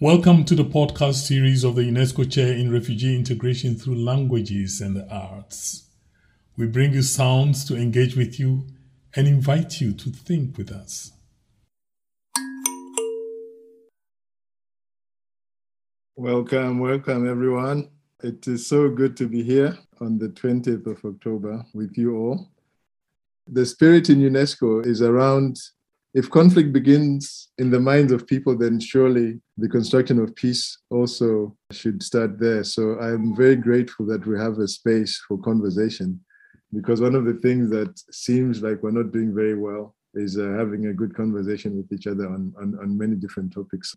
Welcome to the podcast series of the UNESCO Chair in Refugee Integration Through Languages and the Arts. We bring you sounds to engage with you and invite you to think with us. Welcome everyone. It is so good to be here on the 20th of October with you all. The spirit in UNESCO is around, if conflict begins in the minds of people, then surely the construction of peace also should start there. So I'm very grateful that we have a space for conversation, because one of the things that seems like we're not doing very well is having a good conversation with each other on many different topics.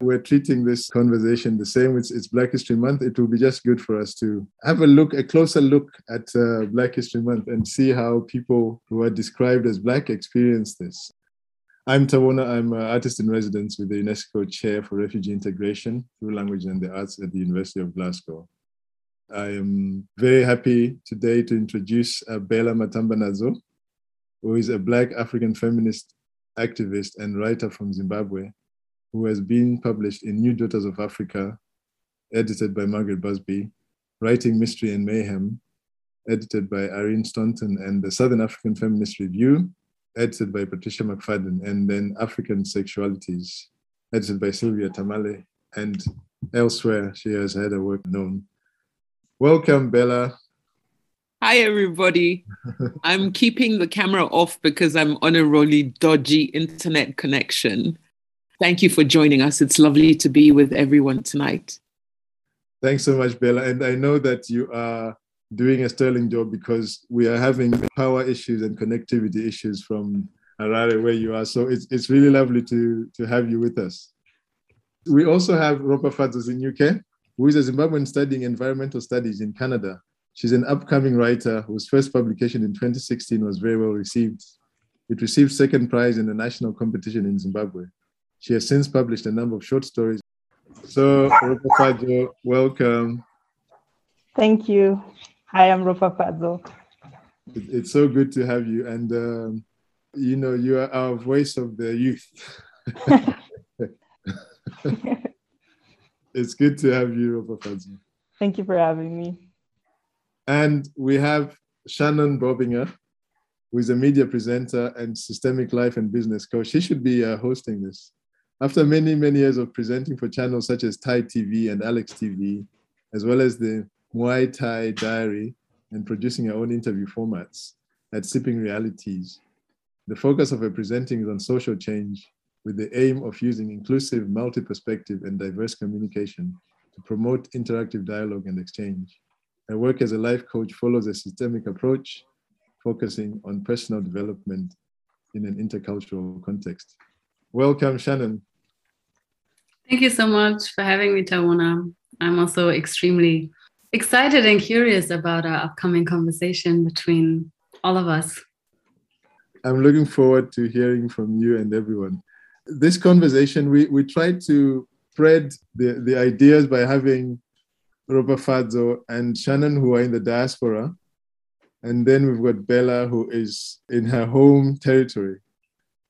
We're treating this conversation the same. It's Black History Month. It will be just good for us to have a closer look at Black History Month and see how people who are described as Black experience this. I'm Tawona. I'm an artist in residence with the UNESCO Chair for Refugee Integration Through Languages and the Arts at the University of Glasgow. I am very happy today to introduce Bela Matambanazo, who is a Black African feminist activist and writer from Zimbabwe, who has been published in New Daughters of Africa, edited by Margaret Busby, Writing Mystery and Mayhem, edited by Irene Staunton, and the Southern African Feminist Review, edited by Patricia McFadden, and then African Sexualities, edited by Sylvia Tamale, and elsewhere she has had her work known. Welcome, Bela. Hi, everybody. I'm keeping the camera off because I'm on a really dodgy internet connection. Thank you for joining us. It's lovely to be with everyone tonight. Thanks so much, Bela. And I know that you are doing a sterling job, because we are having power issues and connectivity issues from Harare, where you are. So it's really lovely to have you with us. We also have Ropafadzo in UK, who is a Zimbabwean studying environmental studies in Canada. She's an upcoming writer whose first publication in 2016 was very well received. It received second prize in the national competition in Zimbabwe. She has since published a number of short stories. So, Ropafadzo, welcome. Thank you. Hi, I'm Ropafadzo. It's so good to have you. And, you are our voice of the youth. It's good to have you, Ropafadzo. Thank you for having me. And we have Shannon Bobinger, who is a media presenter and systemic life and business coach. She should be hosting this. After many, many years of presenting for channels such as Thai TV and Alex TV, as well as the Muay Thai Diary, and producing her own interview formats at Sipping Realities, the focus of her presenting is on social change with the aim of using inclusive, multi-perspective and diverse communication to promote interactive dialogue and exchange. Her work as a life coach follows a systemic approach, focusing on personal development in an intercultural context. Welcome, Shannon. Thank you so much for having me, Tawona. I'm also extremely excited and curious about our upcoming conversation between all of us. I'm looking forward to hearing from you and everyone. This conversation, we tried to spread the ideas by having Ropafadzo and Shannon, who are in the diaspora, and then we've got Bela, who is in her home territory.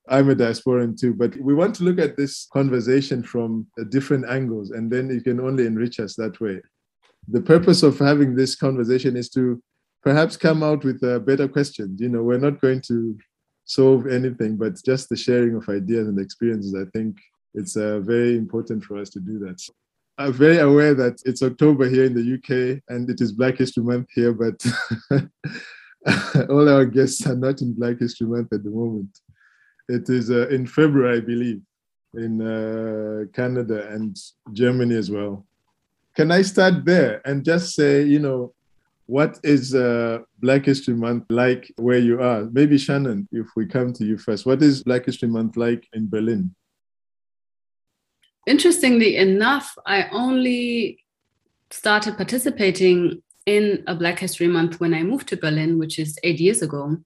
I'm a diasporan too, but we want to look at this conversation from different angles, and then it can only enrich us that way. The purpose of having this conversation is to perhaps come out with a better question. We're not going to solve anything, but just the sharing of ideas and experiences. I think it's very important for us to do that. So I'm very aware that it's October here in the UK and it is Black History Month here, but all our guests are not in Black History Month at the moment. It is in February, I believe, in Canada and Germany as well. Can I start there and just say, what is Black History Month like where you are? Maybe Shannon, if we come to you first, what is Black History Month like in Berlin? Interestingly enough, I only started participating in a Black History Month when I moved to Berlin, which is 8 years ago,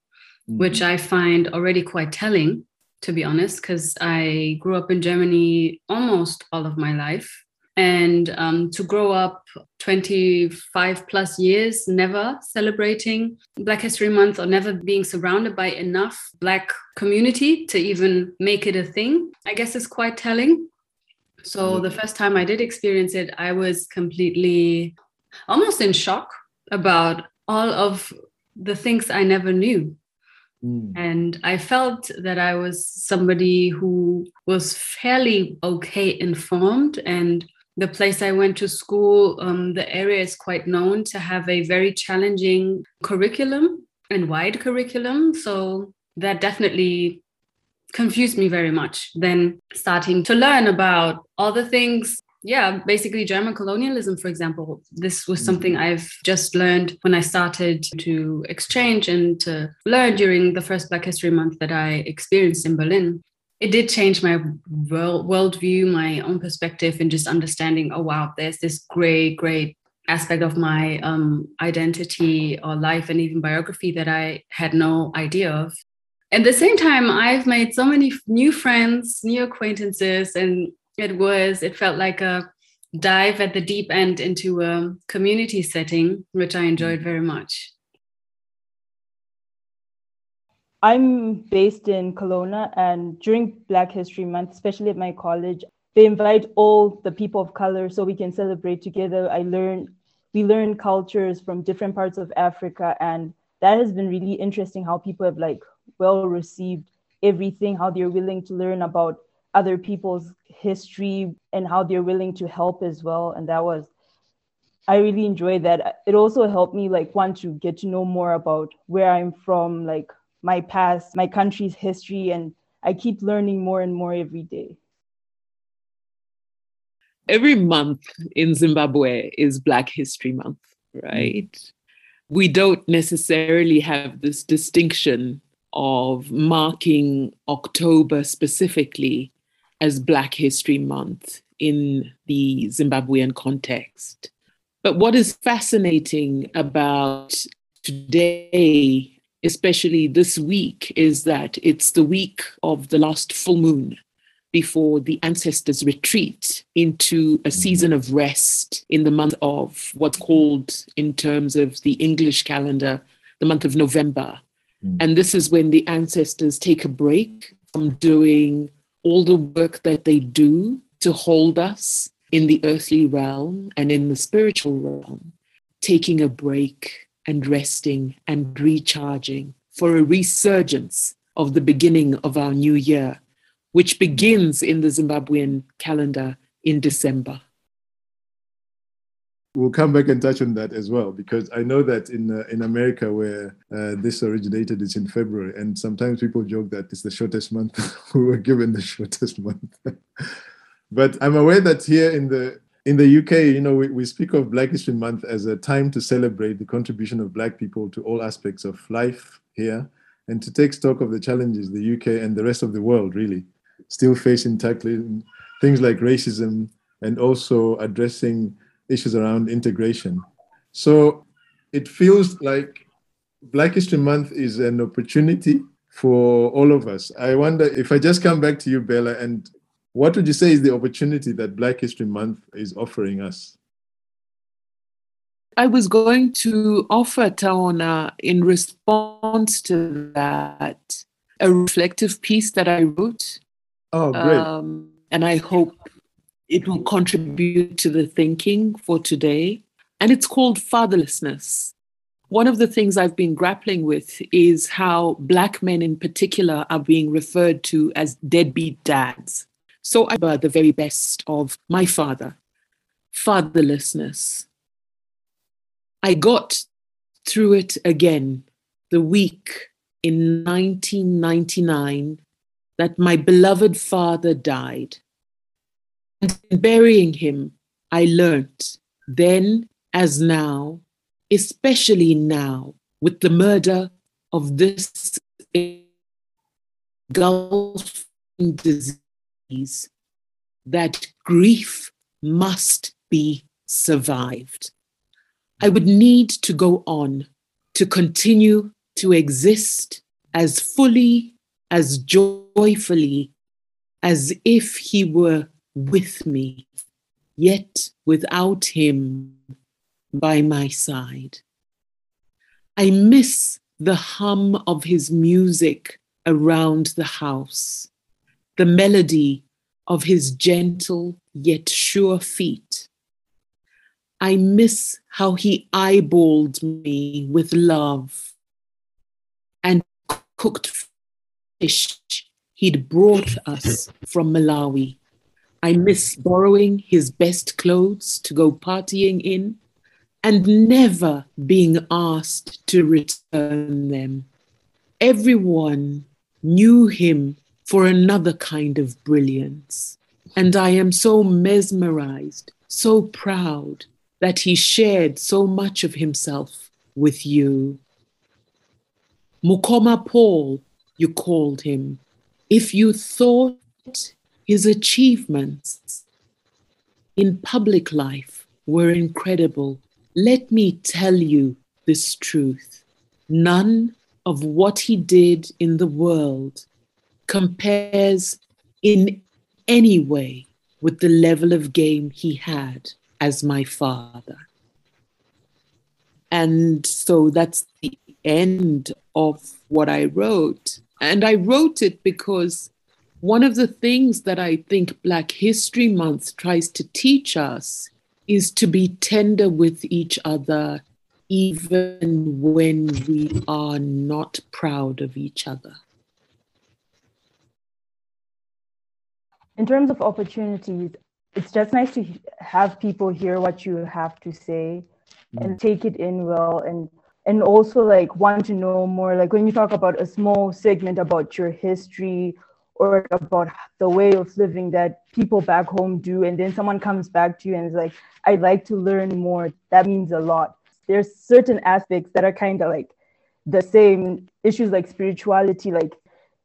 which I find already quite telling, to be honest, because I grew up in Germany almost all of my life. And to grow up 25 plus years, never celebrating Black History Month or never being surrounded by enough Black community to even make it a thing, I guess is quite telling. So the first time I did experience it, I was completely almost in shock about all of the things I never knew. Mm. And I felt that I was somebody who was fairly okay informed. And the place I went to school, the area is quite known to have a very challenging curriculum and wide curriculum. So that definitely confused me very much. Then starting to learn about all the things. Yeah, basically German colonialism, for example. This was something I've just learned when I started to exchange and to learn during the first Black History Month that I experienced in Berlin. It did change my worldview, my own perspective, and just understanding, oh, wow, there's this great aspect of my identity or life and even biography that I had no idea of. At the same time, I've made so many new friends, new acquaintances, and it felt like a dive at the deep end into a community setting, which I enjoyed very much. I'm based in Kelowna, and during Black History Month, especially at my college, they invite all the people of color so we can celebrate together. We learn cultures from different parts of Africa, and that has been really interesting how people have well received everything, how they're willing to learn about other people's history and how they're willing to help as well. And I really enjoyed that. It also helped me want to get to know more about where I'm from, my past, my country's history, and I keep learning more and more every day. Every month in Zimbabwe is Black History Month, right? Mm-hmm. We don't necessarily have this distinction of marking October specifically as Black History Month in the Zimbabwean context. But what is fascinating about today, especially this week, is that it's the week of the last full moon before the ancestors retreat into a season of rest in the month of what's called, in terms of the English calendar, the month of November. Mm. And this is when the ancestors take a break from doing all the work that they do to hold us in the earthly realm and in the spiritual realm, taking a break and resting and recharging for a resurgence of the beginning of our new year, which begins in the Zimbabwean calendar in December. We'll come back and touch on that as well, because I know that in America, where this originated, it's in February. And sometimes people joke that it's the shortest month. We were given the shortest month. But I'm aware that here in the UK, we speak of Black History Month as a time to celebrate the contribution of Black people to all aspects of life here, and to take stock of the challenges the UK and the rest of the world really still face in tackling things like racism and also addressing issues around integration. So it feels like Black History Month is an opportunity for all of us. I wonder, if I just come back to you, Bela, and what would you say is the opportunity that Black History Month is offering us? I was going to offer, Tawona, in response to that, a reflective piece that I wrote. Oh, great. And I hope it will contribute to the thinking for today. And it's called Fatherlessness. One of the things I've been grappling with is how Black men in particular are being referred to as deadbeat dads. So I remember the very best of my father, fatherlessness. I got through it again the week in 1999 that my beloved father died. And in burying him, I learnt then as now, especially now, with the murder of this engulfing disease, that grief must be survived. I would need to go on, to continue to exist as fully, as joyfully, as if he were with me, yet without him by my side. I miss the hum of his music around the house, the melody of his gentle yet sure feet. I miss how he eyeballed me with love and cooked fish he'd brought us from Malawi. I miss borrowing his best clothes to go partying in and never being asked to return them. Everyone knew him for another kind of brilliance, and I am so mesmerized, so proud that he shared so much of himself with you. Mukoma Paul, you called him. If you thought his achievements in public life were incredible, let me tell you this truth. None of what he did in the world compares in any way with the level of game he had as my father. And so that's the end of what I wrote. And I wrote it because one of the things that I think Black History Month tries to teach us is to be tender with each other, even when we are not proud of each other. In terms of opportunities, it's just nice to have people hear what you have to say and take it in well, and also like want to know more. Like when you talk about a small segment about your history or about the way of living that people back home do, and then someone comes back to you and is like, I'd like to learn more. That means a lot. There's certain aspects that are kind of like the same issues, like spirituality, like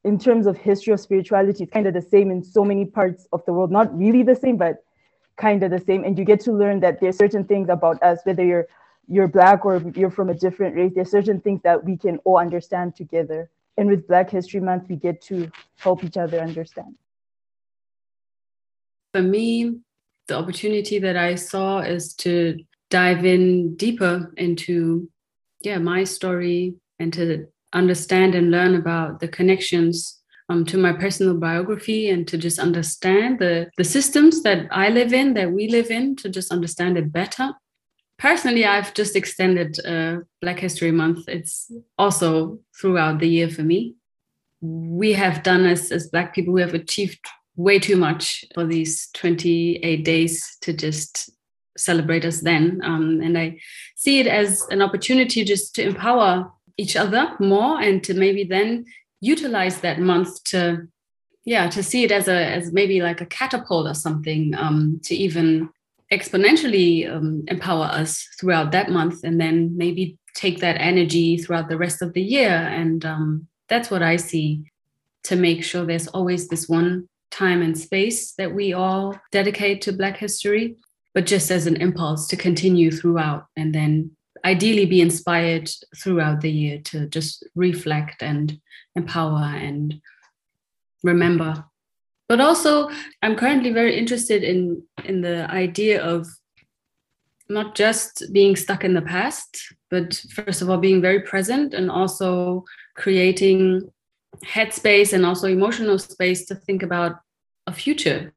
in terms of history of spirituality, it's kind of the same in so many parts of the world, not really the same, but kind of the same. And you get to learn that there's certain things about us, whether you're Black or you're from a different race, there's certain things that we can all understand together. And with Black History Month, we get to help each other understand. For me, the opportunity that I saw is to dive in deeper into my story and to understand and learn about the connections to my personal biography, and to just understand the systems that I live in, that we live in, to just understand it better. Personally, I've just extended Black History Month. It's also throughout the year for me. We have done, as Black people, we have achieved way too much for these 28 days to just celebrate us then. And I see it as an opportunity just to empower each other more, and to maybe then utilize that month to see it as maybe like a catapult or something to even exponentially empower us throughout that month, and then maybe take that energy throughout the rest of the year. And that's what I see, to make sure there's always this one time and space that we all dedicate to Black history, but just as an impulse to continue throughout, and then ideally be inspired throughout the year to just reflect and empower and remember. But also, I'm currently very interested in the idea of not just being stuck in the past, but first of all, being very present, and also creating headspace and also emotional space to think about a future.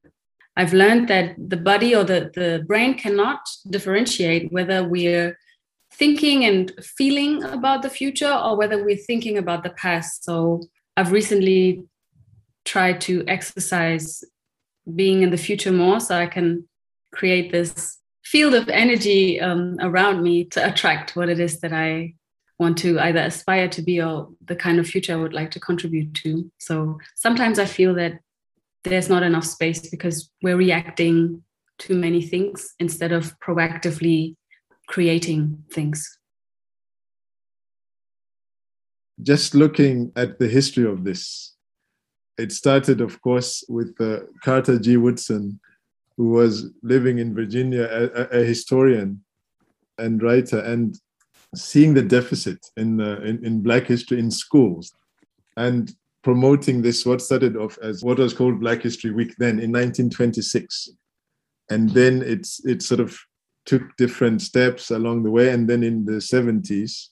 I've learned that the body or the brain cannot differentiate whether we're thinking and feeling about the future or whether we're thinking about the past. So I've recently try to exercise being in the future more, so I can create this field of energy around me to attract what it is that I want to either aspire to be or the kind of future I would like to contribute to. So sometimes I feel that there's not enough space because we're reacting to many things instead of proactively creating things. Just looking at the history of this, it started, of course, with Carter G. Woodson, who was living in Virginia, a historian and writer, and seeing the deficit in Black history in schools, and promoting this, what started off as what was called Black History Week then in 1926. And then it sort of took different steps along the way. And then in the 70s,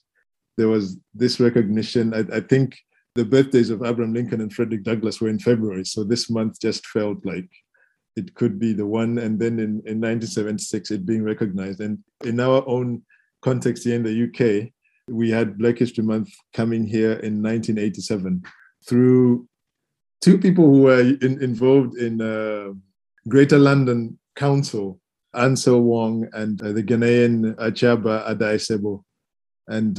there was this recognition. I think the birthdays of Abraham Lincoln and Frederick Douglass were in February, so this month just felt like it could be the one, and then in 1976, it being recognized. And in our own context here in the UK, we had Black History Month coming here in 1987 through two people who were involved in Greater London Council, Ansel Wong and the Ghanaian Akyaaba Addai-Sebo, and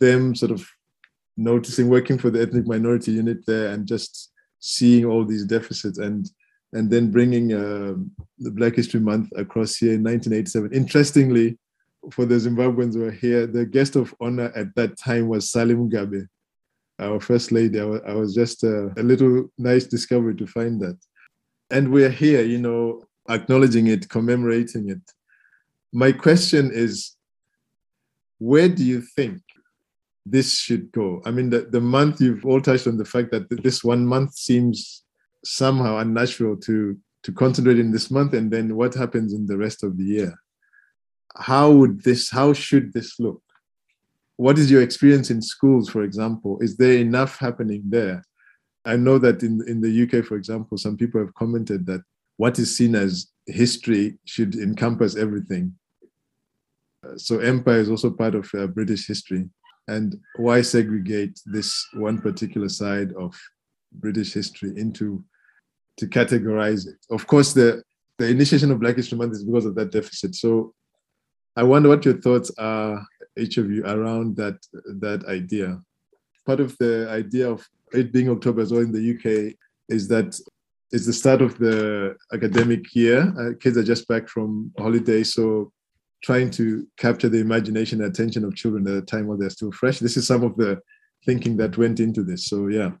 them sort of noticing, working for the ethnic minority unit there and just seeing all these deficits, and then bringing the Black History Month across here in 1987. Interestingly, for the Zimbabweans who are here, the guest of honor at that time was Sally Mugabe, our first lady. I was just a little nice discovery to find that. And we're here, you know, acknowledging it, commemorating it. My question is, where do you think this should go? I mean, the month, you've all touched on the fact that this one month seems somehow unnatural to concentrate in this month, and then what happens in the rest of the year? How should this look? What is your experience in schools, for example? Is there enough happening there? I know that in the UK, for example, some people have commented that what is seen as history should encompass everything. So empire is also part of British history. And why segregate this one particular side of British history to categorize it? Of course, the initiation of Black History Month is because of that deficit. So I wonder what your thoughts are, each of you, around that idea. Part of the idea of it being October as well in the UK is that it's the start of the academic year. Kids are just back from holiday, so trying to capture the imagination and attention of children at a time when they're still fresh. This is some of the thinking that went into this, so yeah.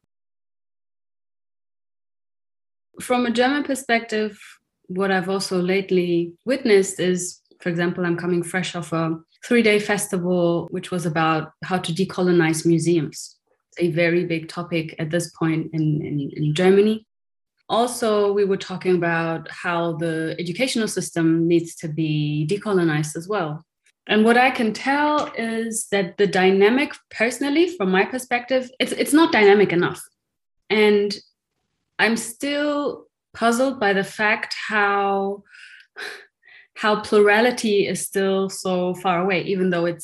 From a German perspective, what I've also lately witnessed is, for example, I'm coming fresh off a three-day festival, which was about how to decolonize museums, a very big topic at this point in Germany. Also, we were talking about how the educational system needs to be decolonized as well. And what I can tell is that the dynamic, personally, from my perspective, it's not dynamic enough. And I'm still puzzled by the fact how plurality is still so far away, even though it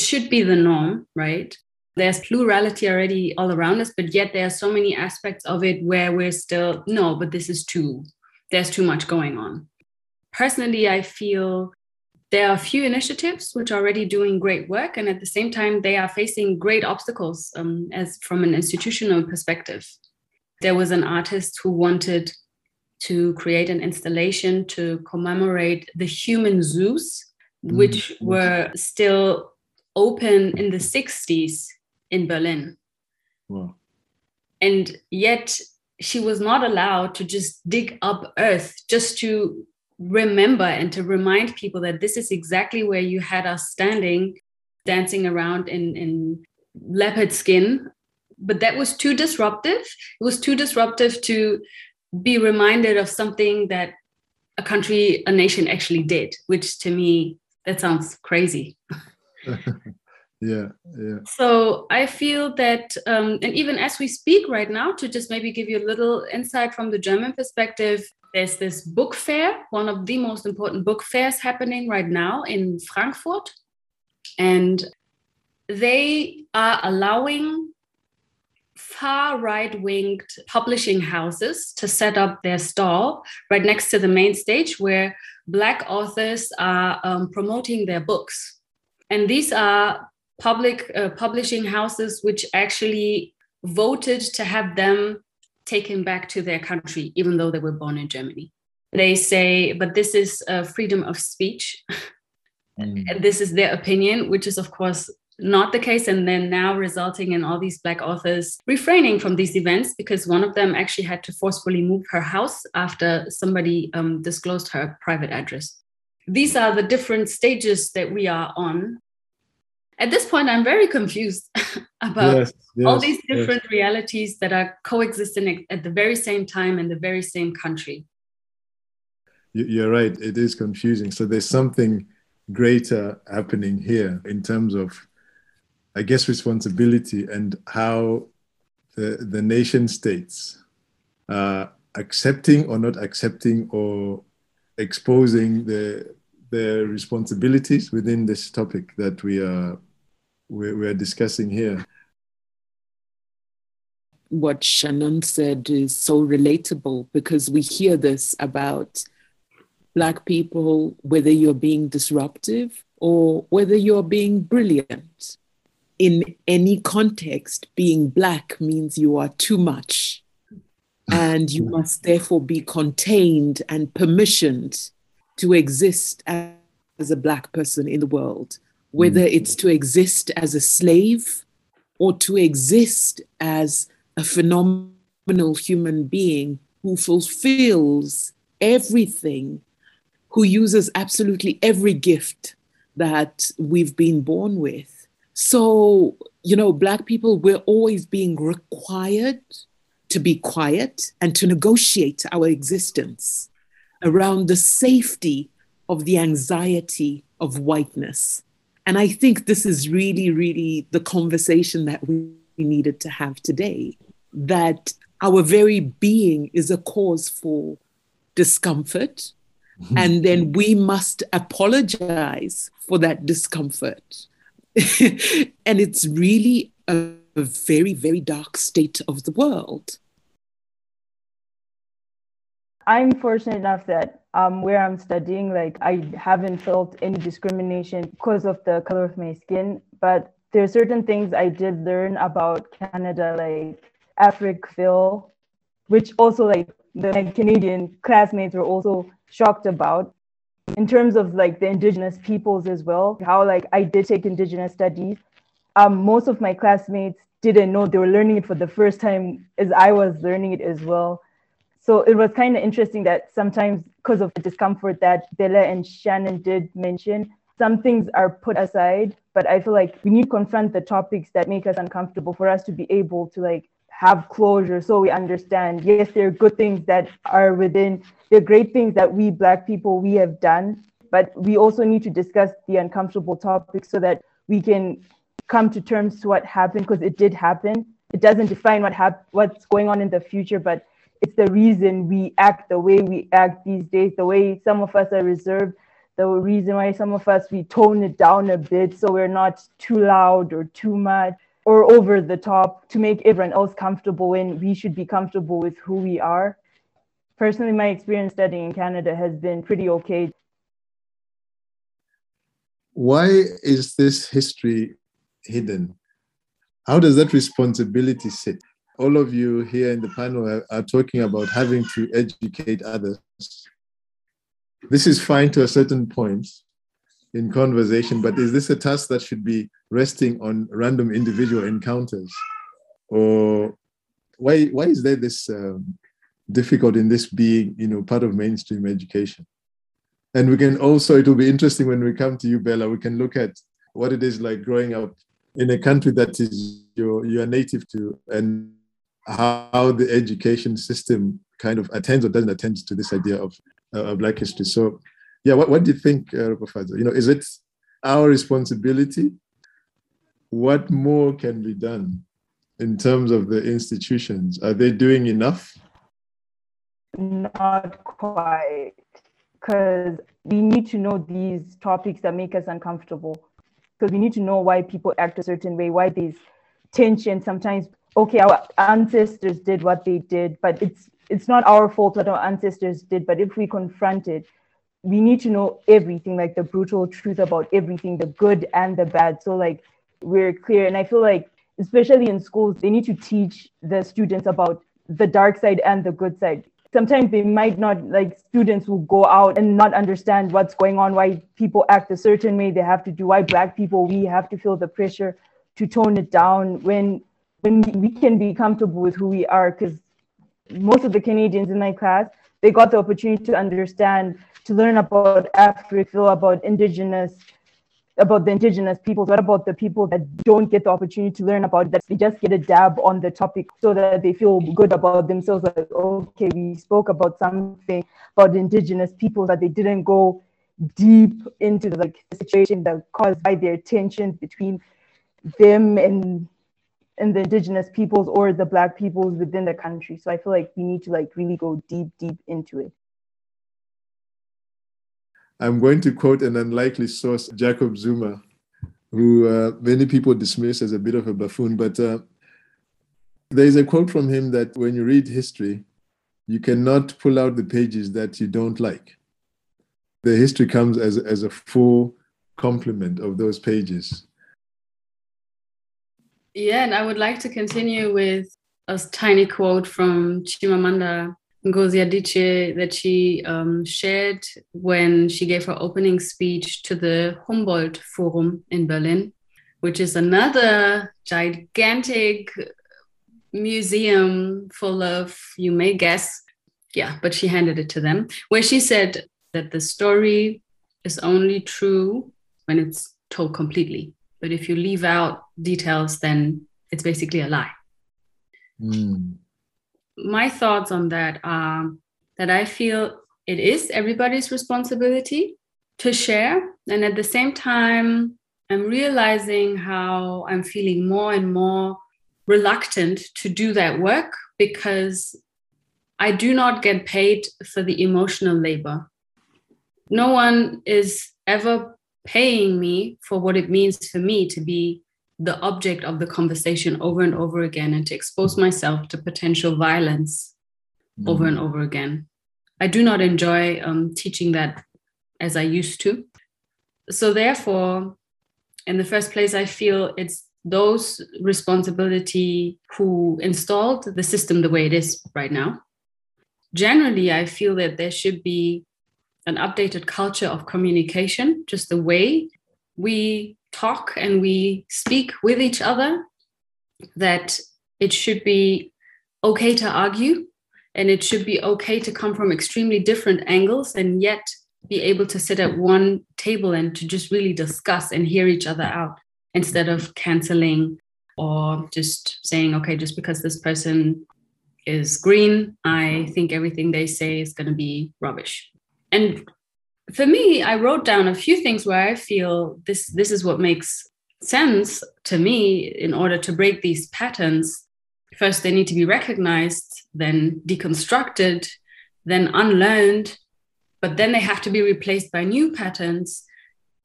should be the norm, right? There's plurality already all around us, but yet there are so many aspects of it where we're still, no, but there's too much going on. Personally, I feel there are few initiatives which are already doing great work, and at the same time, they are facing great obstacles as from an institutional perspective. There was an artist who wanted to create an installation to commemorate the human zoos, which were still open in the 60s in Berlin. Wow. And yet she was not allowed to just dig up earth just to remember and to remind people that this is exactly where you had us standing, dancing around in leopard skin. But that was too disruptive. It was too disruptive to be reminded of something that a country, a nation actually did, which to me, that sounds crazy. Yeah. So I feel that, and even as we speak right now, to just maybe give you a little insight from the German perspective, there's this book fair, one of the most important book fairs happening right now in Frankfurt. And they are allowing far right-winged publishing houses to set up their stall right next to the main stage where Black authors are promoting their books. And these are public publishing houses which actually voted to have them taken back to their country, even though they were born in Germany. They say, but this is freedom of speech. And this is their opinion, which is, of course, not the case. And then now resulting in all these Black authors refraining from these events, because one of them actually had to forcefully move her house after somebody disclosed her private address. These are the different stages that we are on. At this point, I'm very confused about all these different realities that are coexisting at the very same time in the very same country. You're right. It is confusing. So there's something greater happening here in terms of, I guess, responsibility and how the nation states accepting or not accepting or exposing the responsibilities within this topic that we are discussing here. What Shannon said is so relatable, because we hear this about Black people, whether you're being disruptive or whether you're being brilliant. In any context, being Black means you are too much, and you must therefore be contained and permissioned to exist as a Black person in the world, whether it's to exist as a slave or to exist as a phenomenal human being who fulfills everything, who uses absolutely every gift that we've been born with. So, you know, Black people, we're always being required to be quiet and to negotiate our existence around the safety of the anxiety of whiteness. And I think this is really, really the conversation that we needed to have today, that our very being is a cause for discomfort, and then we must apologize for that discomfort. And it's really a very, very dark state of the world. I'm fortunate enough that where I'm studying, like, I haven't felt any discrimination because of the color of my skin, but there are certain things I did learn about Canada, like Africville, which also like the Canadian classmates were also shocked about, in terms of like the Indigenous peoples as well, how like I did take Indigenous studies. Most of my classmates didn't know, they were learning it for the first time as I was learning it as well. So it was kind of interesting that sometimes, because of the discomfort that Bela and Shannon did mention, some things are put aside, but I feel like we need to confront the topics that make us uncomfortable for us to be able to like have closure, so we understand, yes, there are good things that are within, there are great things that we Black people, we have done, but we also need to discuss the uncomfortable topics so that we can come to terms to what happened, because it did happen. It doesn't define what's going on in the future, but it's the reason we act the way we act these days, the way some of us are reserved, the reason why some of us, we tone it down a bit so we're not too loud or too much or over the top to make everyone else comfortable when we should be comfortable with who we are. Personally, my experience studying in Canada has been pretty okay. Why is this history hidden? How does that responsibility sit? All of you here in the panel are talking about having to educate others. This is fine to a certain point in conversation, but is this a task that should be resting on random individual encounters? Or why is there this difficult in this being, you know, part of mainstream education? And we can also, it will be interesting when we come to you, Bela, we can look at what it is like growing up in a country that is you're native to, and how the education system kind of attends or doesn't attend to this idea of Black history. So yeah, what do you think, Ropafadzo? You know, is it our responsibility? What more can be done in terms of the institutions? Are they doing enough? Not quite, because we need to know these topics that make us uncomfortable, because we need to know why people act a certain way, why there's tension sometimes. Okay, our ancestors did what they did, but it's not our fault what our ancestors did, but if we confront it, we need to know everything, like the brutal truth about everything, the good and the bad. So like we're clear. And I feel like, especially in schools, they need to teach the students about the dark side and the good side. Sometimes they might not, like students will go out and not understand what's going on, why people act a certain way they have to do, why Black people, we have to feel the pressure to tone it down when we can be comfortable with who we are. Because most of the Canadians in my class, they got the opportunity to understand, to learn about Africville, about the Indigenous peoples. What about the people that don't get the opportunity to learn about that? They just get a dab on the topic so that they feel good about themselves. Like, okay, we spoke about something about Indigenous people, but they didn't go deep into the situation that caused by their tensions between them and and the indigenous peoples or the Black peoples within the country. So I feel like we need to like really go deep into it. I'm going to quote an unlikely source, Jacob Zuma, who many people dismiss as a bit of a buffoon, but there's a quote from him that when you read history, you cannot pull out the pages that you don't like. The history comes as a full complement of those pages. Yeah, and I would like to continue with a tiny quote from Chimamanda Ngozi Adichie that she shared when she gave her opening speech to the Humboldt Forum in Berlin, which is another gigantic museum full of, you may guess, yeah, but she handed it to them, where she said that the story is only true when it's told completely. But if you leave out details, then it's basically a lie. Mm. My thoughts on that are that I feel it is everybody's responsibility to share. And at the same time, I'm realizing how I'm feeling more and more reluctant to do that work because I do not get paid for the emotional labor. No one is ever paying me for what it means for me to be the object of the conversation over and over again and to expose myself to potential violence over and over again. I do not enjoy teaching that as I used to. So therefore, in the first place, I feel it's those responsibility who installed the system the way it is right now. Generally, I feel that there should be an updated culture of communication, just the way we talk and we speak with each other, that it should be okay to argue and it should be okay to come from extremely different angles and yet be able to sit at one table and to just really discuss and hear each other out instead of canceling or just saying, okay, just because this person is green, I think everything they say is going to be rubbish. And for me, I wrote down a few things where I feel this is what makes sense to me in order to break these patterns. First, they need to be recognized, then deconstructed, then unlearned, but then they have to be replaced by new patterns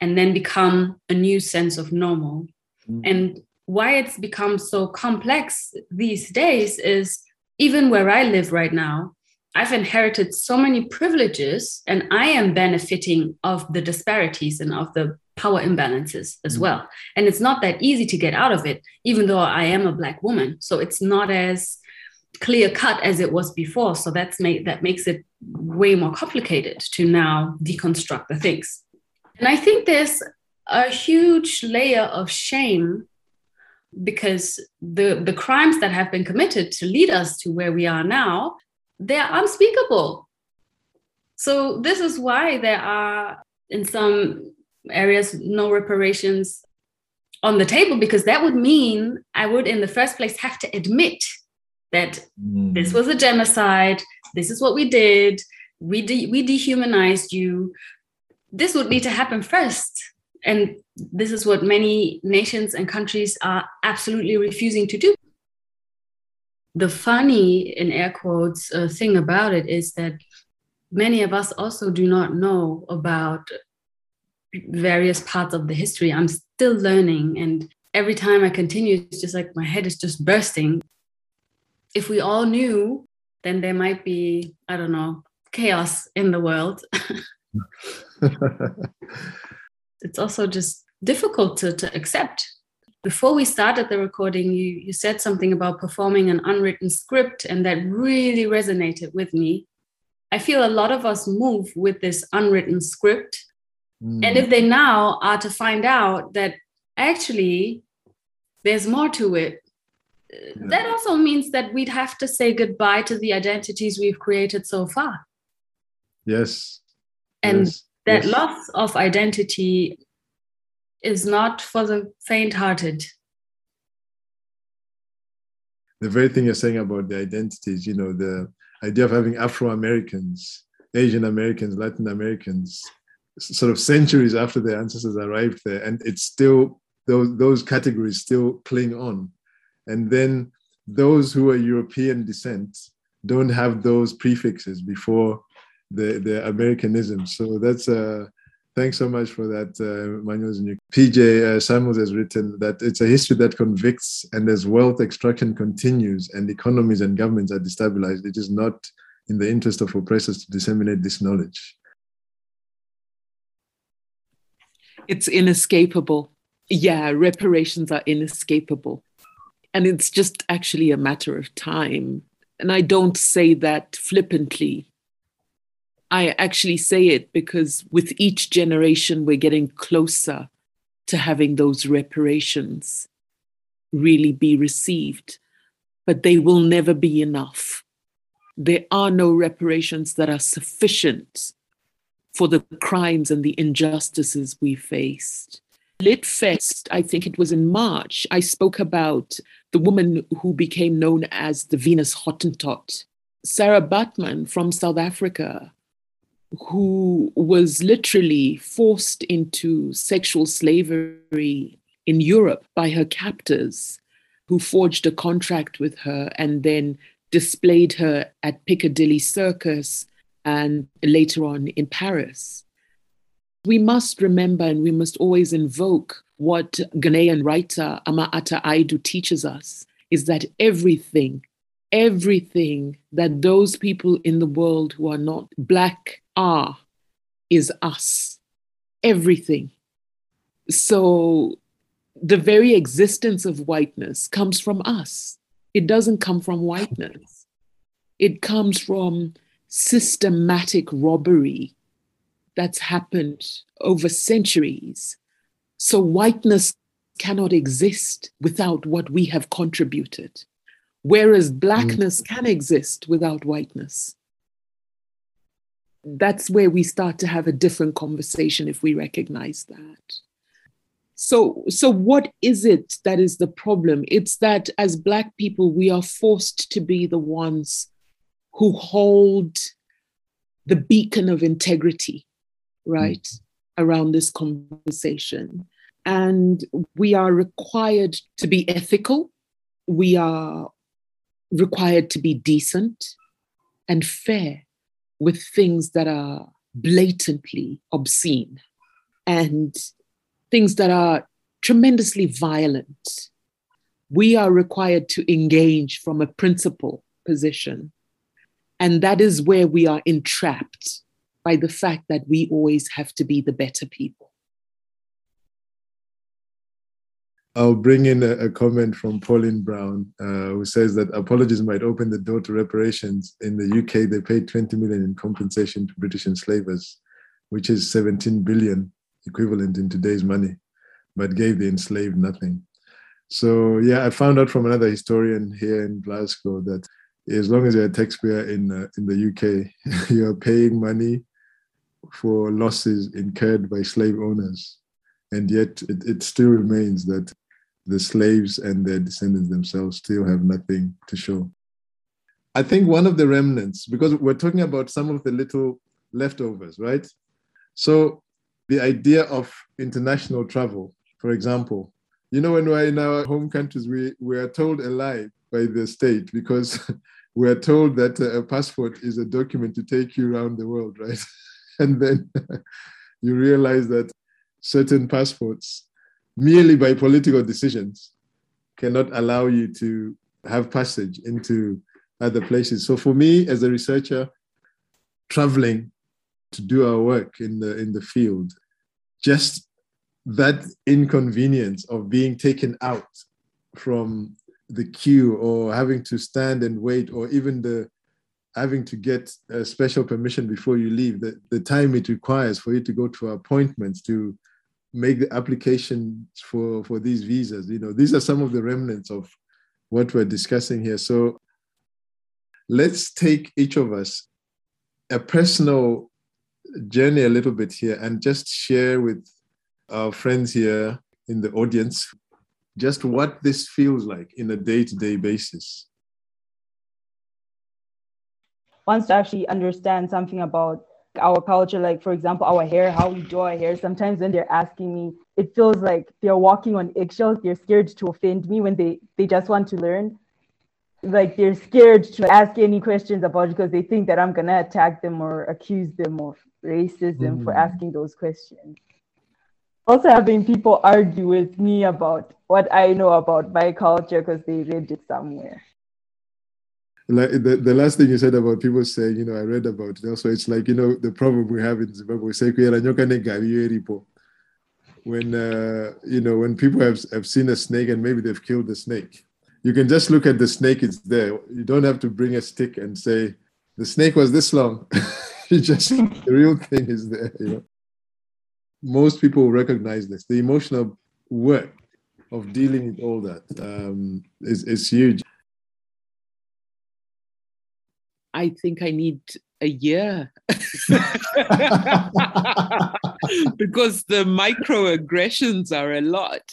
and then become a new sense of normal. Mm. And why it's become so complex these days is even where I live right now, I've inherited so many privileges and I am benefiting of the disparities and of the power imbalances as well. And it's not that easy to get out of it, even though I am a Black woman. So it's not as clear cut as it was before. So that makes it way more complicated to now deconstruct the things. And I think there's a huge layer of shame because the crimes that have been committed to lead us to where we are now, they're unspeakable. So this is why there are, in some areas, no reparations on the table, because that would mean I would, in the first place, have to admit that this was a genocide, this is what we did, we dehumanized you. This would need to happen first. And this is what many nations and countries are absolutely refusing to do. The funny, in air quotes, thing about it is that many of us also do not know about various parts of the history. I'm still learning. And every time I continue, it's just like my head is just bursting. If we all knew, then there might be, I don't know, chaos in the world. It's also just difficult to accept. Before we started the recording, you said something about performing an unwritten script, and that really resonated with me. I feel a lot of us move with this unwritten script. Mm. And if they now are to find out that actually there's more to it, yeah, that also means that we'd have to say goodbye to the identities we've created so far. Yes. And yes, that yes, loss of identity is not for the faint-hearted. The very thing you're saying about the identities, you know, the idea of having Afro-Americans, Asian Americans, Latin Americans, sort of centuries after their ancestors arrived there, and it's still, those categories still cling on. And then those who are European descent don't have those prefixes before the Americanism. So that's thanks so much for that, Manuel's new. PJ Samuels has written that it's a history that convicts, and as wealth extraction continues and economies and governments are destabilized, it is not in the interest of oppressors to disseminate this knowledge. It's inescapable. Yeah, reparations are inescapable. And it's just actually a matter of time. And I don't say that flippantly. I actually say it because with each generation, we're getting closer to having those reparations really be received, but they will never be enough. There are no reparations that are sufficient for the crimes and the injustices we faced. Lit Fest, I think it was in March, I spoke about the woman who became known as the Venus Hottentot, Sarah Butman from South Africa, who was literally forced into sexual slavery in Europe by her captors, who forged a contract with her and then displayed her at Piccadilly Circus and later on in Paris. We must remember and we must always invoke what Ghanaian writer Ama-Atta Aidu teaches us, is that everything that those people in the world who are not Black are, is us. Everything. So the very existence of whiteness comes from us. It doesn't come from whiteness. It comes from systematic robbery that's happened over centuries. So whiteness cannot exist without what we have contributed, whereas Blackness can exist without whiteness. That's where we start to have a different conversation if we recognize that. So what is it that is the problem? It's that as Black people, we are forced to be the ones who hold the beacon of integrity, right, around this conversation. And we are required to be ethical. We are required to be decent and fair with things that are blatantly obscene and things that are tremendously violent. We are required to engage from a principle position. And that is where we are entrapped by the fact that we always have to be the better people. I'll bring in a comment from Pauline Brown, who says that apologies might open the door to reparations. In the UK, they paid 20 million in compensation to British enslavers, which is 17 billion equivalent in today's money, but gave the enslaved nothing. So yeah, I found out from another historian here in Glasgow that as long as you're a taxpayer in the UK, you're paying money for losses incurred by slave owners. And yet it still remains that the slaves and their descendants themselves still have nothing to show. I think one of the remnants, because we're talking about some of the little leftovers, right? So the idea of international travel, for example, you know, when we're in our home countries, we are told a lie by the state because we are told that a passport is a document to take you around the world, right? And then you realize that certain passports, merely by political decisions, cannot allow you to have passage into other places. So for me, as a researcher, traveling to do our work in the field, just that inconvenience of being taken out from the queue or having to stand and wait, or even having to get a special permission before you leave, the time it requires for you to go to appointments, to make the applications for these visas. You know, these are some of the remnants of what we're discussing here. So let's take each of us a personal journey a little bit here and just share with our friends here in the audience just what this feels like in a day-to-day basis. Once to actually understand something about our culture, like for example, our hair, how we do our hair. Sometimes when they're asking me, it feels like they're walking on eggshells. They're scared to offend me when they just want to learn. Like they're scared to ask any questions about it because they think that I'm gonna attack them or accuse them of racism for asking those questions. Also having people argue with me about what I know about my culture because they read it somewhere. Like the last thing you said about people saying, you know, I read about it. Also, it's like, you know, the problem we have in Zimbabwe, we say, when people have seen a snake and maybe they've killed the snake, you can just look at the snake, it's there. You don't have to bring a stick and say, the snake was this long. You just, the real thing is there, you know. Most people recognize this. The emotional work of dealing with all that is huge. I think I need a year because the microaggressions are a lot.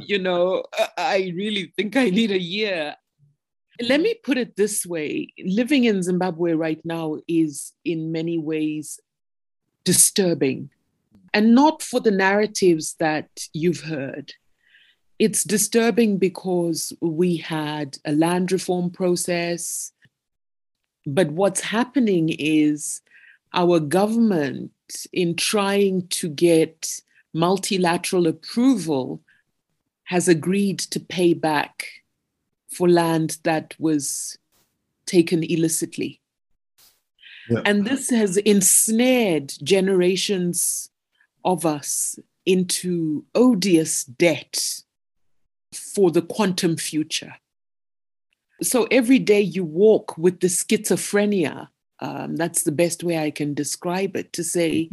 You know, I really think I need a year. Let me put it this way. Living in Zimbabwe right now is in many ways disturbing, and not for the narratives that you've heard. It's disturbing because we had a land reform process, but what's happening is our government, in trying to get multilateral approval, has agreed to pay back for land that was taken illicitly. Yeah. And this has ensnared generations of us into odious debt for the quantum future. So every day you walk with the schizophrenia, that's the best way I can describe it, to say,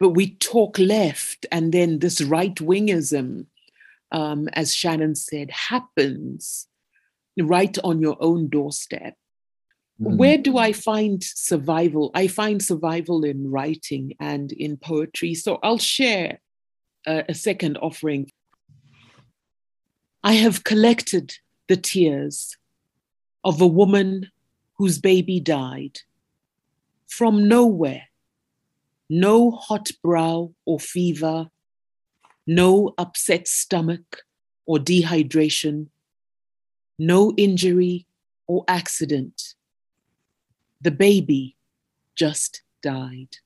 but we talk left, and then this right-wingism, as Shannon said, happens right on your own doorstep. Where do I find survival? I find survival in writing and in poetry. So I'll share a second offering. I have collected the tears of a woman whose baby died from nowhere. No hot brow or fever, no upset stomach or dehydration, no injury or accident. The baby just died.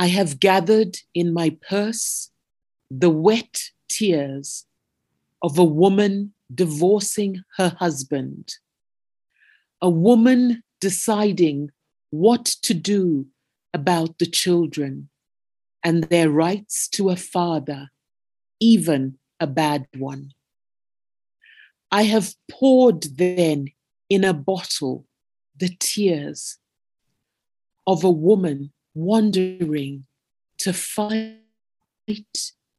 I have gathered in my purse the wet tears of a woman divorcing her husband, a woman deciding what to do about the children and their rights to a father, even a bad one. I have poured then in a bottle the tears of a woman wandering to fight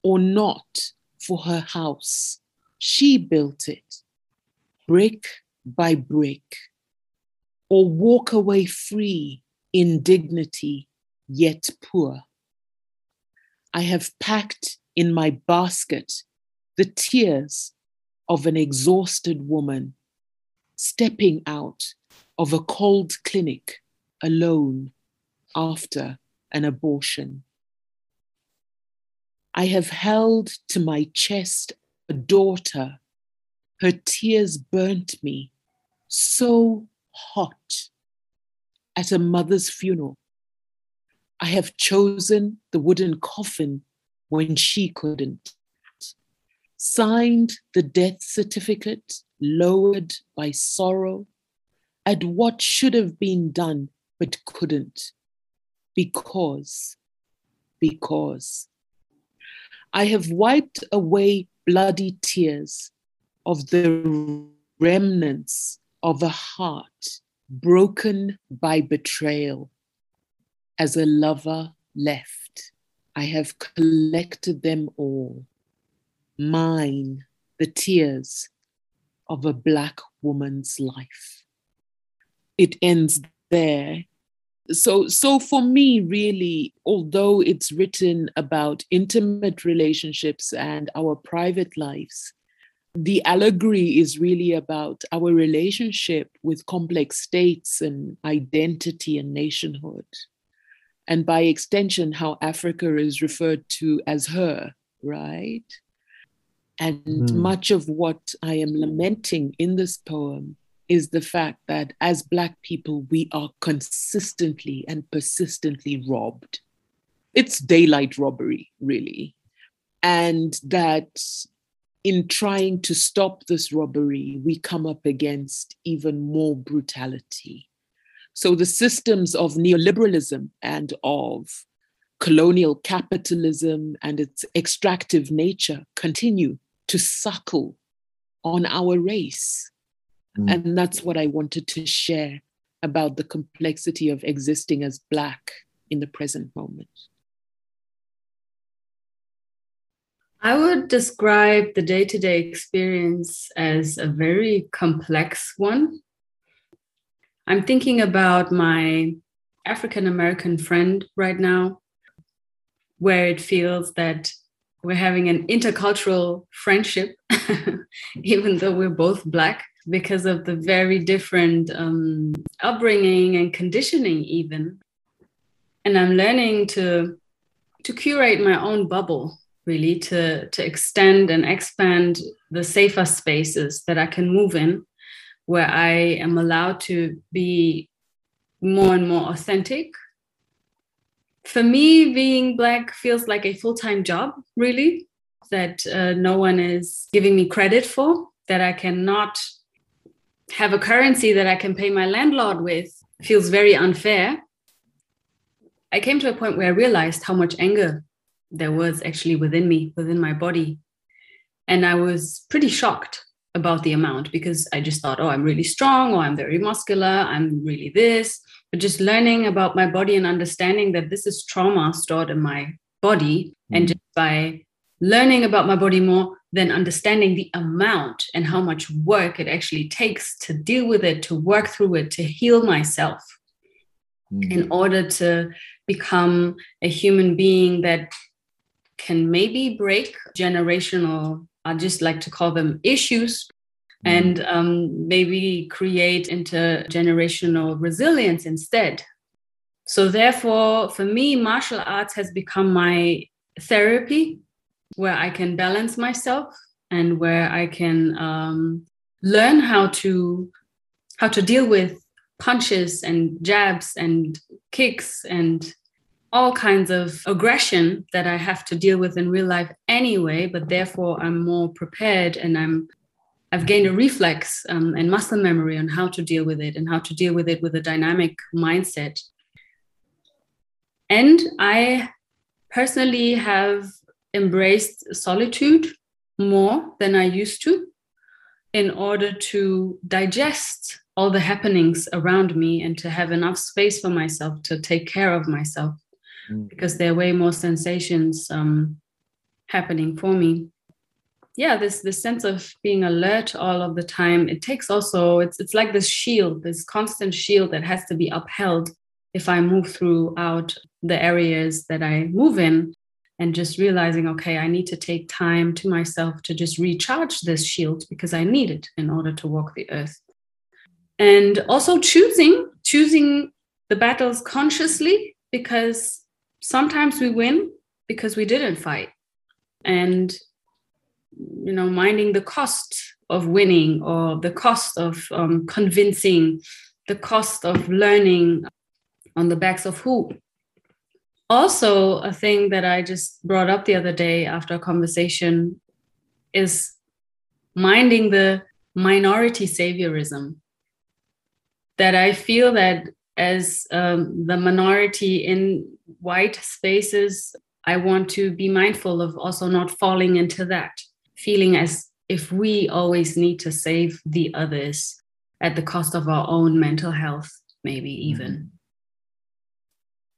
or not for her house. She built it, brick by brick, or walk away free in dignity, yet poor. I have packed in my basket the tears of an exhausted woman stepping out of a cold clinic alone after an abortion. I have held to my chest a daughter. Her tears burnt me so hot at a mother's funeral. I have chosen the wooden coffin when she couldn't. Signed the death certificate lowered by sorrow at what should have been done but couldn't, because I have wiped away bloody tears of the remnants of a heart broken by betrayal. As a lover left, I have collected them all. Mine, the tears of a Black woman's life. It ends there. So for me, really, although it's written about intimate relationships and our private lives, The allegory is really about our relationship with complex states and identity and nationhood. And by extension, how Africa is referred to as her, right? And much of what I am lamenting in this poem is the fact that as Black people, we are consistently and persistently robbed. It's daylight robbery, really. And that in trying to stop this robbery, we come up against even more brutality. So the systems of neoliberalism and of colonial capitalism and its extractive nature continue to suckle on our race. And that's what I wanted to share about the complexity of existing as Black in the present moment. I would describe the day-to-day experience as a very complex one. I'm thinking about my African-American friend right now, where it feels that we're having an intercultural friendship, even though we're both Black, because of the very different upbringing and conditioning even. And I'm learning to curate my own bubble, really, to extend and expand the safer spaces that I can move in, where I am allowed to be more and more authentic. For me, being Black feels like a full-time job, really, that no one is giving me credit for, that I cannot have a currency that I can pay my landlord with. It feels very unfair. I came to a point where I realized how much anger there was actually within me, within my body. And I was pretty shocked about the amount, because I just thought, oh, I'm really strong, or I'm very muscular, I'm really this. But just learning about my body and understanding that this is trauma stored in my body. And just by learning about my body more, then understanding the amount and how much work it actually takes to deal with it, to work through it, to heal myself in order to become a human being that can maybe break generational, I just like to call them issues, and maybe create intergenerational resilience instead. So therefore, for me, martial arts has become my therapy, where I can balance myself and where I can learn how to deal with punches and jabs and kicks and all kinds of aggression that I have to deal with in real life anyway, but therefore I'm more prepared, and I've gained a reflex and muscle memory on how to deal with it, and how to deal with it with a dynamic mindset. And I personally have embraced solitude more than I used to, in order to digest all the happenings around me and to have enough space for myself to take care of myself, because there are way more sensations happening for me. Yeah, this sense of being alert all of the time, it takes also, it's like this shield, this constant shield that has to be upheld if I move throughout the areas that I move in. And just realizing, okay, I need to take time to myself to just recharge this shield, because I need it in order to walk the earth. And also choosing the battles consciously, because sometimes we win because we didn't fight. And, you know, minding the cost of winning, or the cost of convincing, the cost of learning on the backs of who. Also, a thing that I just brought up the other day after a conversation is minding the minority saviorism. That I feel that as the minority in white spaces, I want to be mindful of also not falling into that, feeling as if we always need to save the others at the cost of our own mental health, maybe even.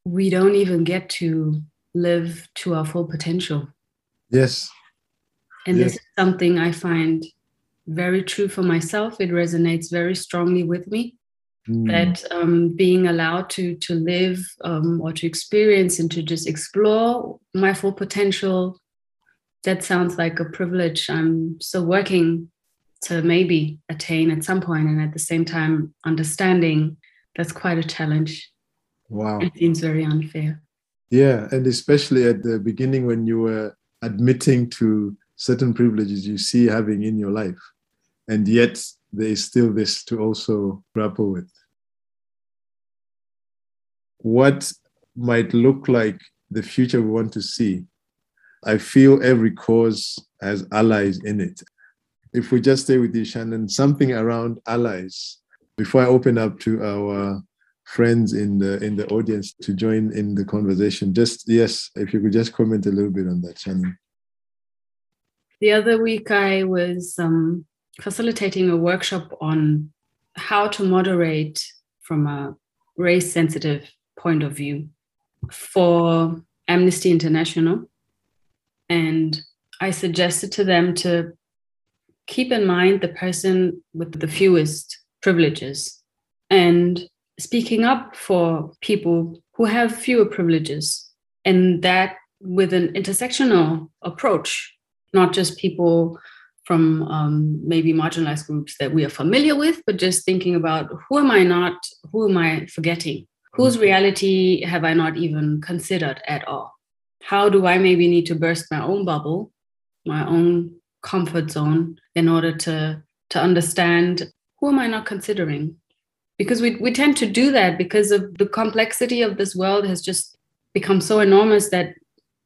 We don't even get to live to our full potential. Yes. And yes. This is something I find very true for myself. It resonates very strongly with me, that being allowed to live or to experience and to just explore my full potential that sounds like a privilege I'm still working to maybe attain at some point, and at the same time, understanding that's quite a challenge. Wow. It seems very unfair. Yeah, and especially at the beginning when you were admitting to certain privileges you see having in your life, and yet there is still this to also grapple with. What might look like the future we want to see? I feel every cause has allies in it. If we just stay with you, Shannon, something around allies, before I open up to our friends in the audience to join in the conversation, if you could just comment a little bit on that, Shannon. The other week I was facilitating a workshop on how to moderate from a race-sensitive point of view for Amnesty International. And I suggested to them to keep in mind the person with the fewest privileges and speaking up for people who have fewer privileges, and that with an intersectional approach, not just people from maybe marginalized groups that we are familiar with, but just thinking about who am I forgetting? Whose reality have I not even considered at all? How do I maybe need to burst my own bubble, my own comfort zone, in order to understand who am I not considering? Because we tend to do that because of the complexity of this world has just become so enormous that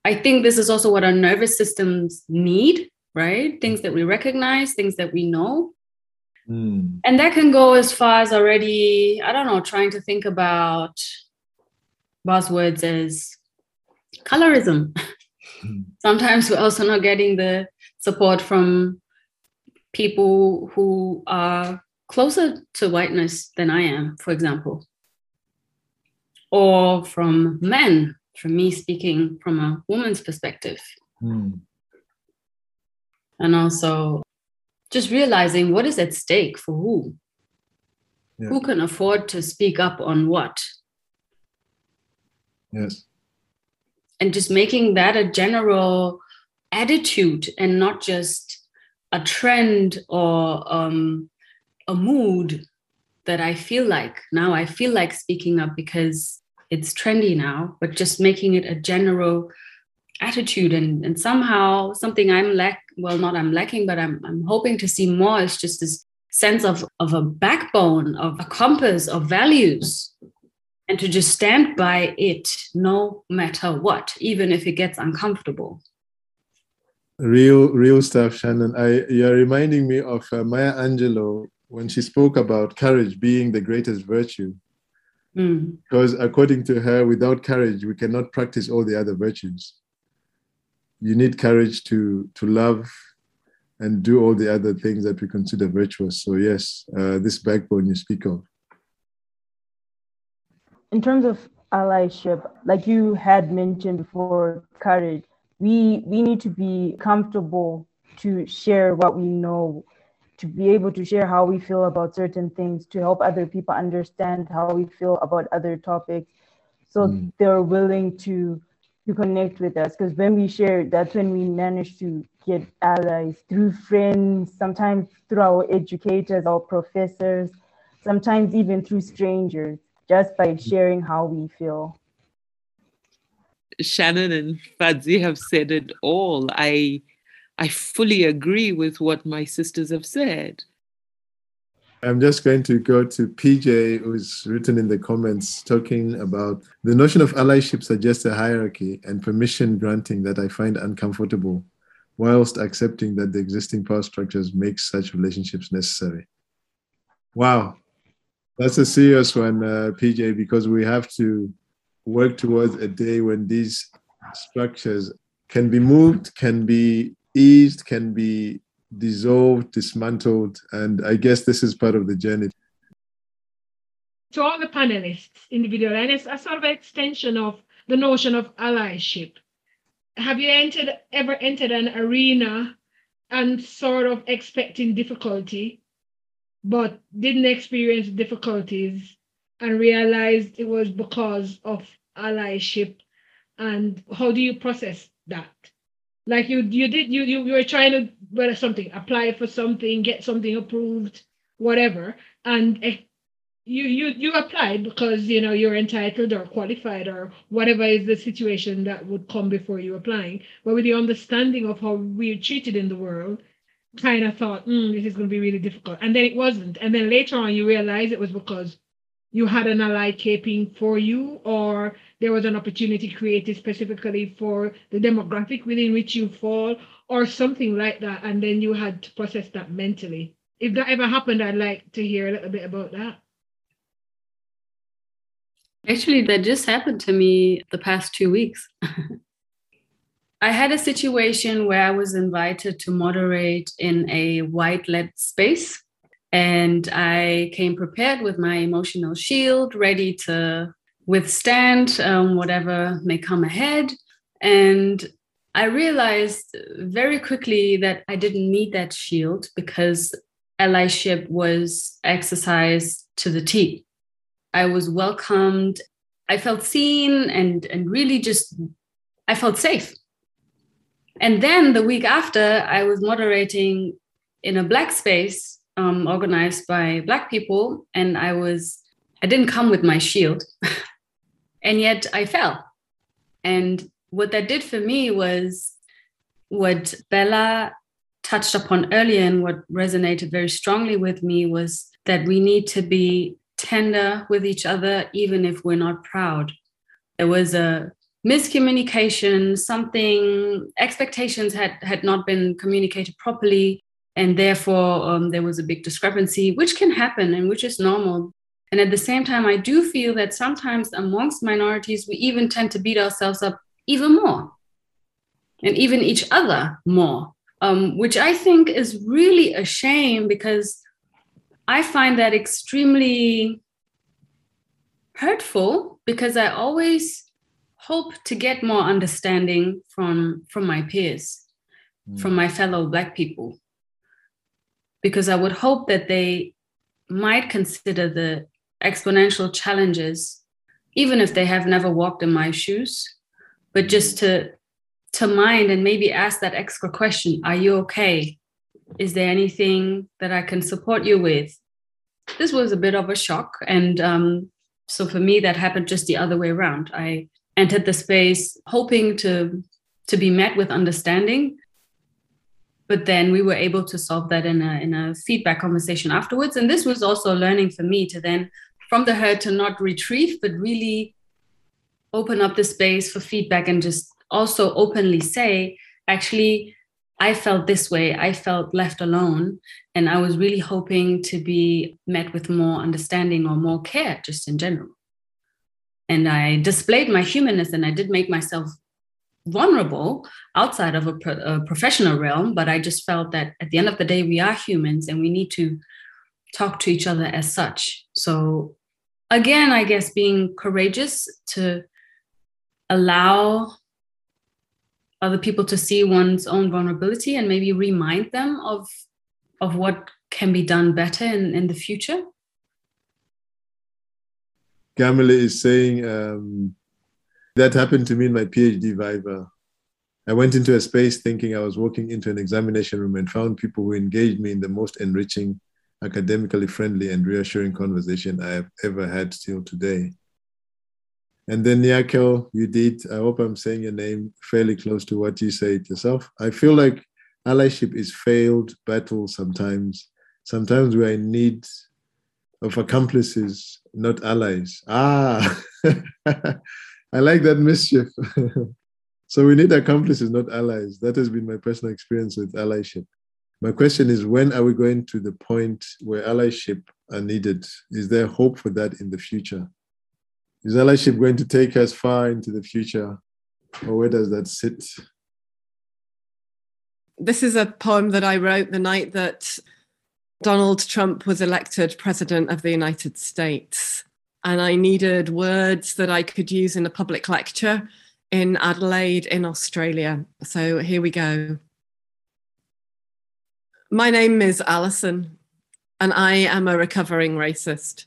I think this is also what our nervous systems need, right? Things that we recognize, things that we know. Mm. And that can go as far as already, I don't know, trying to think about buzzwords as colorism. Mm. Sometimes we're also not getting the support from people who are closer to whiteness than I am, for example, or from men, from me speaking from a woman's perspective. Mm. And also just realizing what is at stake for who. Yeah. Who can afford to speak up on what? Yes. And just making that a general attitude and not just a trend or a mood that I feel like now I feel like speaking up because it's trendy now, but just making it a general attitude and somehow something I'm hoping to see more is just this sense of a backbone, of a compass, of values, and to just stand by it no matter what, even if it gets uncomfortable. Real stuff, Shannon. You're reminding me of Maya Angelou when she spoke about courage being the greatest virtue. Mm. Because according to her, without courage, we cannot practice all the other virtues. You need courage to love and do all the other things that we consider virtuous. So yes, this backbone you speak of. In terms of allyship, like you had mentioned before, courage, we need to be comfortable to share what we know, to be able to share how we feel about certain things, to help other people understand how we feel about other topics. So they're willing to connect with us, because when we share, that's when we manage to get allies through friends, sometimes through our educators, our professors, sometimes even through strangers, just by sharing how we feel. Shannon and Fadzi have said it all. I fully agree with what my sisters have said. I'm just going to go to PJ, who's written in the comments, talking about the notion of allyship suggests a hierarchy and permission granting that I find uncomfortable, whilst accepting that the existing power structures make such relationships necessary. Wow. That's a serious one, PJ, because we have to work towards a day when these structures can be moved, can be eased, can be dissolved, dismantled, and I guess this is part of the journey. To all the panelists, individual, and it's a sort of extension of the notion of allyship. Have you ever entered an arena and sort of expecting difficulty, but didn't experience difficulties and realized it was because of allyship? And how do you process that? Like you were trying to apply for something, get something approved, whatever, and you applied because you know you're entitled or qualified or whatever is the situation that would come before you applying. But with the understanding of how we're treated in the world, kind of thought, this is going to be really difficult, and then it wasn't. And then later on, you realize it was because you had an ally caping for you, or there was an opportunity created specifically for the demographic within which you fall, or something like that. And then you had to process that mentally. If that ever happened, I'd like to hear a little bit about that. Actually, that just happened to me the past 2 weeks. I had a situation where I was invited to moderate in a white-led space. And I came prepared with my emotional shield, ready to withstand whatever may come ahead. And I realized very quickly that I didn't need that shield because allyship was exercised to the T. I was welcomed. I felt seen and really just, I felt safe. And then the week after, I was moderating in a Black space organized by Black people, and I didn't come with my shield, and yet I fell. And what that did for me was what Bela touched upon earlier, and what resonated very strongly with me was that we need to be tender with each other, even if we're not proud. There was a miscommunication, expectations had not been communicated properly. And therefore, there was a big discrepancy, which can happen and which is normal. And at the same time, I do feel that sometimes amongst minorities, we even tend to beat ourselves up even more and even each other more, which I think is really a shame because I find that extremely hurtful because I always hope to get more understanding from my peers, from my fellow Black people. Because I would hope that they might consider the exponential challenges, even if they have never walked in my shoes, but just to mind and maybe ask that extra question, are you okay? Is there anything that I can support you with? This was a bit of a shock. And so for me, that happened just the other way around. I entered the space hoping to be met with understanding, but then we were able to solve that in a feedback conversation afterwards. And this was also learning for me to then, from the hurt, to not retrieve, but really open up the space for feedback and just also openly say, actually, I felt this way. I felt left alone. And I was really hoping to be met with more understanding or more care just in general. And I displayed my humanness and I did make myself vulnerable outside of a professional realm, but I just felt that at the end of the day, we are humans and we need to talk to each other as such. So again, I guess being courageous to allow other people to see one's own vulnerability and maybe remind them of what can be done better in the future. Kamala is saying, that happened to me in my PhD Viva. I went into a space thinking I was walking into an examination room and found people who engaged me in the most enriching, academically friendly, and reassuring conversation I have ever had till today. And then, Nyako, you did, I hope I'm saying your name fairly close to what you said yourself. I feel like allyship is failed battle sometimes. Sometimes we are in need of accomplices, not allies. Ah! I like that mischief. So we need accomplices, not allies. That has been my personal experience with allyship. My question is, when are we going to the point where allyship are needed? Is there hope for that in the future? Is allyship going to take us far into the future? Or where does that sit? This is a poem that I wrote the night that Donald Trump was elected President of the United States. And I needed words that I could use in a public lecture in Adelaide, in Australia. So here we go. My name is Alison, and I am a recovering racist.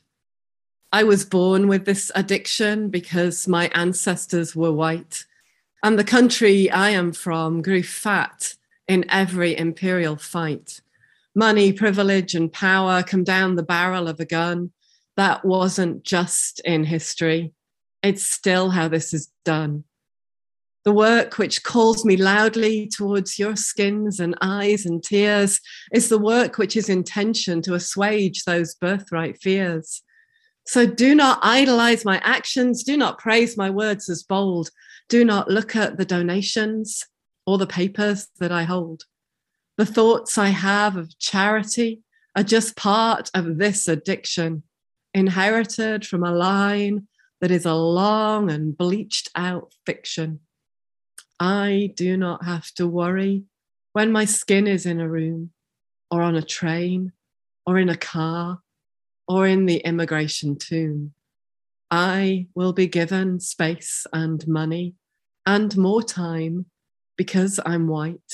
I was born with this addiction because my ancestors were white. And the country I am from grew fat in every imperial fight. Money, privilege, and power come down the barrel of a gun. That wasn't just in history. It's still how this is done. The work which calls me loudly towards your skins and eyes and tears is the work which is intention to assuage those birthright fears. So do not idolize my actions. Do not praise my words as bold. Do not look at the donations or the papers that I hold. The thoughts I have of charity are just part of this addiction, inherited from a line that is a long and bleached out fiction. I do not have to worry when my skin is in a room or on a train or in a car or in the immigration tomb. I will be given space and money and more time because I'm white,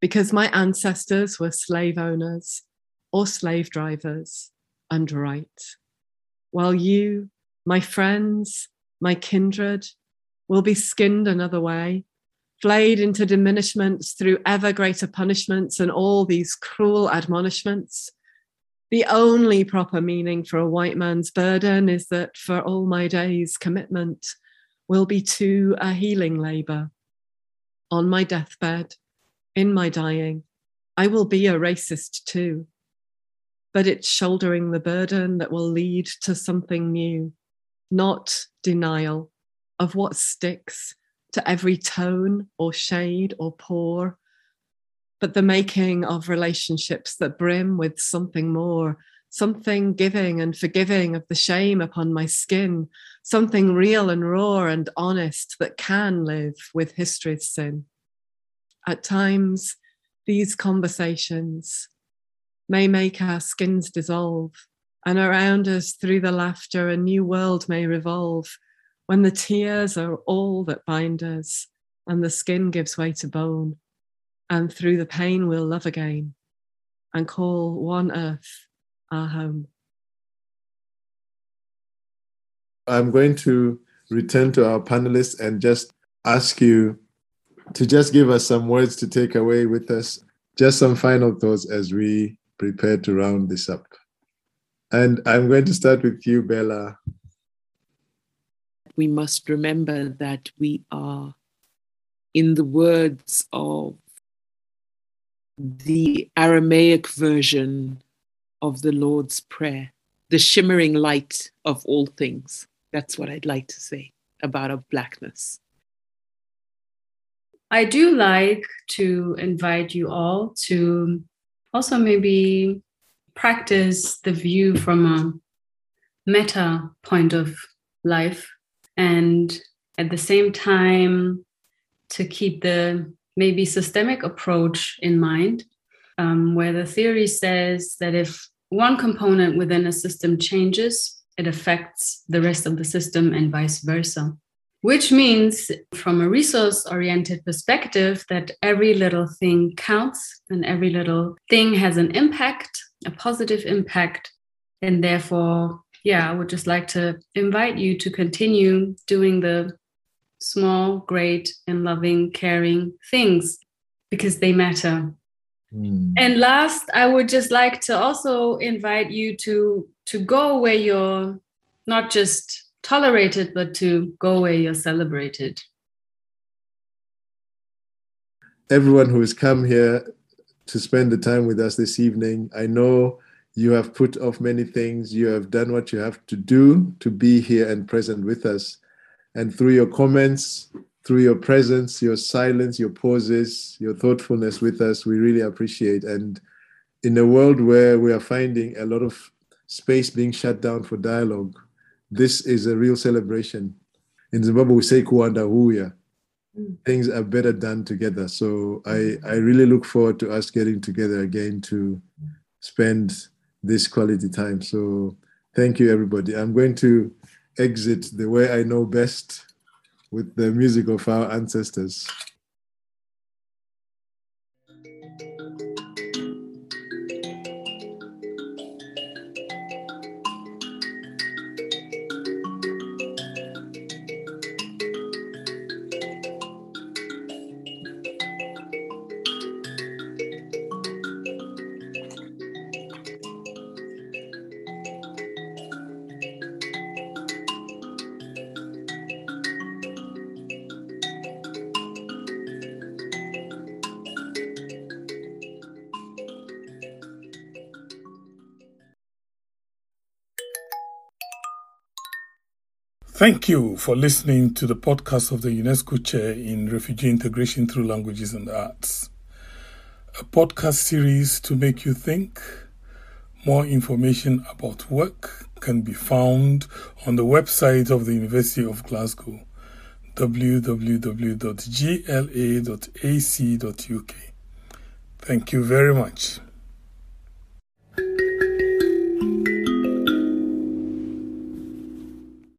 because my ancestors were slave owners or slave drivers and right. While you, my friends, my kindred, will be skinned another way, flayed into diminishments through ever greater punishments and all these cruel admonishments. The only proper meaning for a white man's burden is that for all my days, commitment will be to a healing labor. On my deathbed, in my dying, I will be a racist too, but it's shouldering the burden that will lead to something new, not denial of what sticks to every tone or shade or pore, but the making of relationships that brim with something more, something giving and forgiving of the shame upon my skin, something real and raw and honest that can live with history's sin. At times, these conversations may make our skins dissolve, and around us through the laughter a new world may revolve, when the tears are all that bind us, and the skin gives way to bone, and through the pain we'll love again, and call one earth our home. I'm going to return to our panelists and just ask you to just give us some words to take away with us, just some final thoughts as we prepare to round this up. And I'm going to start with you, Bela. We must remember that we are, in the words of the Aramaic version of the Lord's Prayer, the shimmering light of all things. That's what I'd like to say about our Blackness. I do like to invite you all to also maybe practice the view from a meta point of life, and at the same time to keep the maybe systemic approach in mind, where the theory says that if one component within a system changes, it affects the rest of the system and vice versa. Which means, from a resource-oriented perspective, that every little thing counts and every little thing has an impact, a positive impact. And therefore, I would just like to invite you to continue doing the small, great, and loving, caring things, because they matter. Mm. And last, I would just like to also invite you to go where you're not just tolerated, but to go where you're celebrated. Everyone who has come here to spend the time with us this evening, I know you have put off many things. You have done what you have to do to be here and present with us. And through your comments, through your presence, your silence, your pauses, your thoughtfulness with us, we really appreciate. And in a world where we are finding a lot of space being shut down for dialogue, this is a real celebration. In Zimbabwe, we say Kuanda Huya. Things are better done together. So I really look forward to us getting together again to spend this quality time. So thank you, everybody. I'm going to exit the way I know best with the music of our ancestors. Thank you for listening to the podcast of the UNESCO Chair in Refugee Integration Through Languages and the Arts, a podcast series to make you think. More information about work can be found on the website of the University of Glasgow, www.gla.ac.uk. Thank you very much.